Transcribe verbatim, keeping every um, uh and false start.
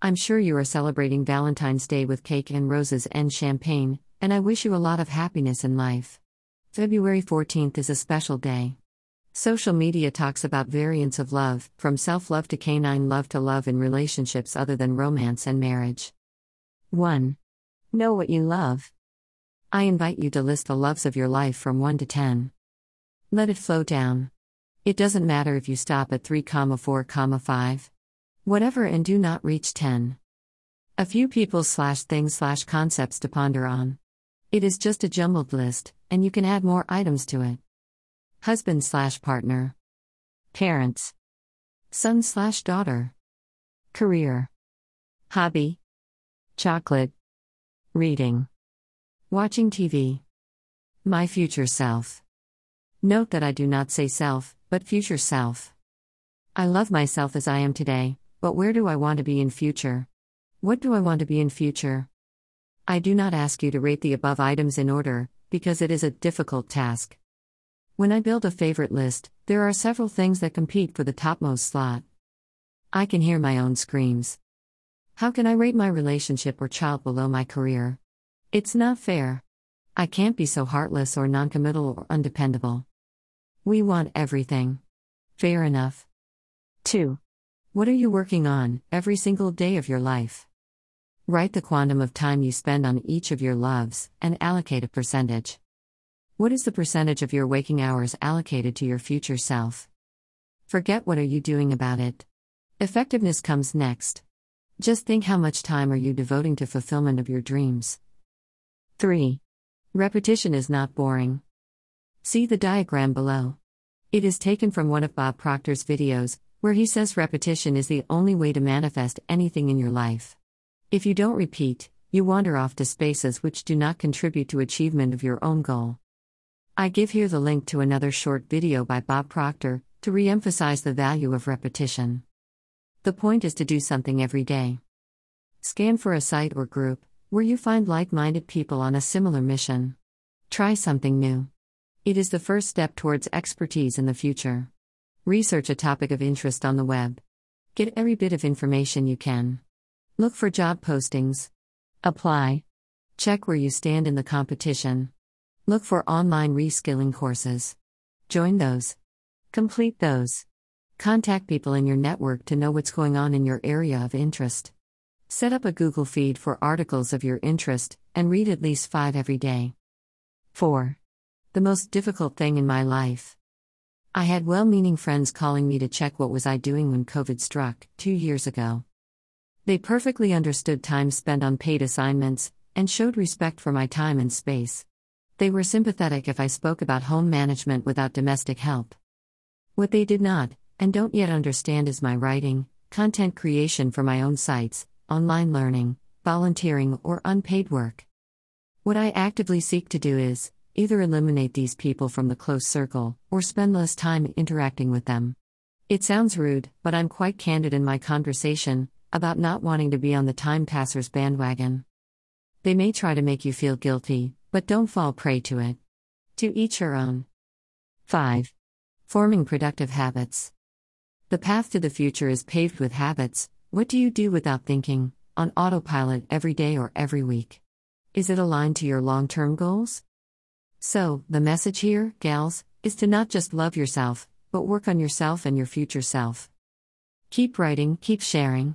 I'm sure you are celebrating Valentine's Day with cake and roses and champagne, and I wish you a lot of happiness in life. February fourteenth is a special day. Social media talks about variants of love, from self-love to canine love to love in relationships other than romance and marriage. one. Know what you love. I invite you to list the loves of your life from one to ten. Let it flow down. It doesn't matter if you stop at three, four, five. Whatever, and do not reach ten. A few people slash things slash concepts to ponder on. It is just a jumbled list, and you can add more items to it. Husband slash partner. Parents. Son slash daughter. Career. Hobby. Chocolate. Reading. Watching T V. My future self. Note that I do not say self, but future self. I love myself as I am today, but where do I want to be in future? What do I want to be in future? I do not ask you to rate the above items in order, because it is a difficult task. When I build a favorite list, there are several things that compete for the topmost slot. I can hear my own screams. How can I rate my relationship or child below my career? It's not fair. I can't be so heartless or noncommittal or undependable. We want everything. Fair enough. two. What are you working on every single day of your life? Write the quantum of time you spend on each of your loves and allocate a percentage. What is the percentage of your waking hours allocated to your future self? Forget what are you doing about it. Effectiveness comes next. Just think, how much time are you devoting to fulfillment of your dreams? three. Repetition is not boring. See the diagram below. It is taken from one of Bob Proctor's videos, where he says repetition is the only way to manifest anything in your life. If you don't repeat, you wander off to spaces which do not contribute to achievement of your own goal. I give here the link to another short video by Bob Proctor to re-emphasize the value of repetition. The point is to do something every day. Scan for a site or group where you find like-minded people on a similar mission. Try something new. It is the first step towards expertise in the future. Research a topic of interest on the web. Get every bit of information you can. Look for job postings. Apply. Check where you stand in the competition. Look for online reskilling courses. Join those. Complete those. Contact people in your network to know what's going on in your area of interest. Set up a Google feed for articles of your interest, and read at least five every day. four. The most difficult thing in my life. I had well-meaning friends calling me to check what was I doing when COVID struck, two years ago. They perfectly understood time spent on paid assignments, and showed respect for my time and space. They were sympathetic if I spoke about home management without domestic help. What they did not, and don't yet understand, is my writing, content creation for my own sites, online learning, volunteering, or unpaid work. What I actively seek to do is, either eliminate these people from the close circle, or spend less time interacting with them. It sounds rude, but I'm quite candid in my conversation, about not wanting to be on the time passers bandwagon. They may try to make you feel guilty, but don't fall prey to it. To each your own. five. Forming productive habits. The path to the future is paved with habits. What do you do without thinking, on autopilot every day or every week? Is it aligned to your long-term goals? So, the message here, gals, is to not just love yourself, but work on yourself and your future self. Keep writing, keep sharing.